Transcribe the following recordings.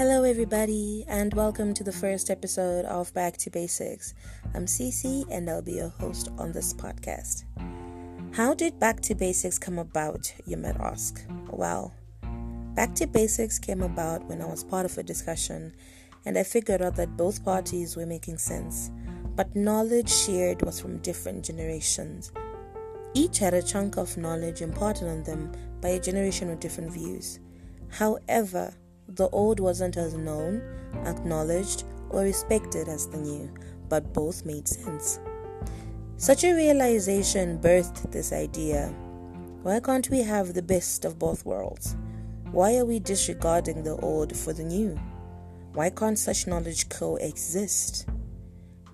Hello everybody, and welcome to the first episode of Back to Basics. I'm Cece and I'll be your host on this podcast. How did Back to Basics come about, you might ask? Well, Back to Basics came about when I was part of a discussion and I figured out that both parties were making sense, but knowledge shared was from different generations. Each had a chunk of knowledge imparted on them by a generation with different views. However, the old wasn't as known, acknowledged, or respected as the new, but both made sense. Such a realization birthed this idea. Why can't we have the best of both worlds? Why are we disregarding the old for the new? Why can't such knowledge coexist?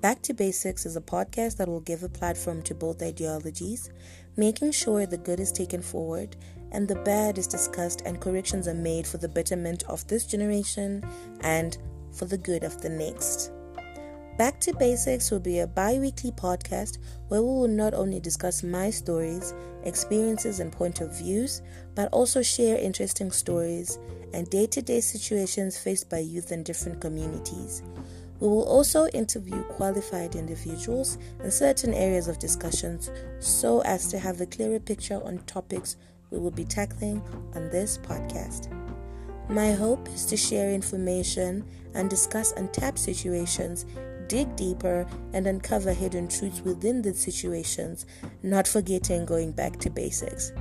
Back to Basics is a podcast that will give a platform to both ideologies, making sure the good is taken forward and the bad is discussed and corrections are made for the betterment of this generation and for the good of the next. Back to Basics will be a bi-weekly podcast where we will not only discuss my stories, experiences and point of views, but also share interesting stories and day-to-day situations faced by youth in different communities. We will also interview qualified individuals in certain areas of discussions so as to have a clearer picture on topics we will be tackling on this podcast. My hope is to share information and discuss untapped situations, dig deeper, and uncover hidden truths within the situations, not forgetting going back to basics.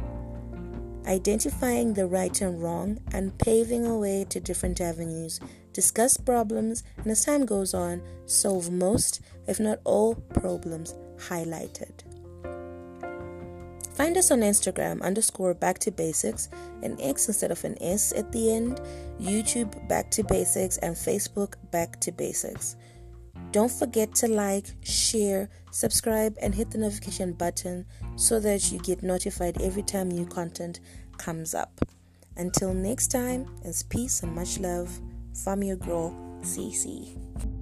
Identifying the right and wrong and paving a way to different avenues, discuss problems, and as time goes on, solve most, if not all, problems highlighted. Find us on Instagram _Back to Basics, an X instead of an S at the end, YouTube Back to Basics, and Facebook Back to Basics. Don't forget to like, share, subscribe, and hit the notification button so that you get notified every time new content comes up. Until next time, it's peace and much love. From your girl, Cece.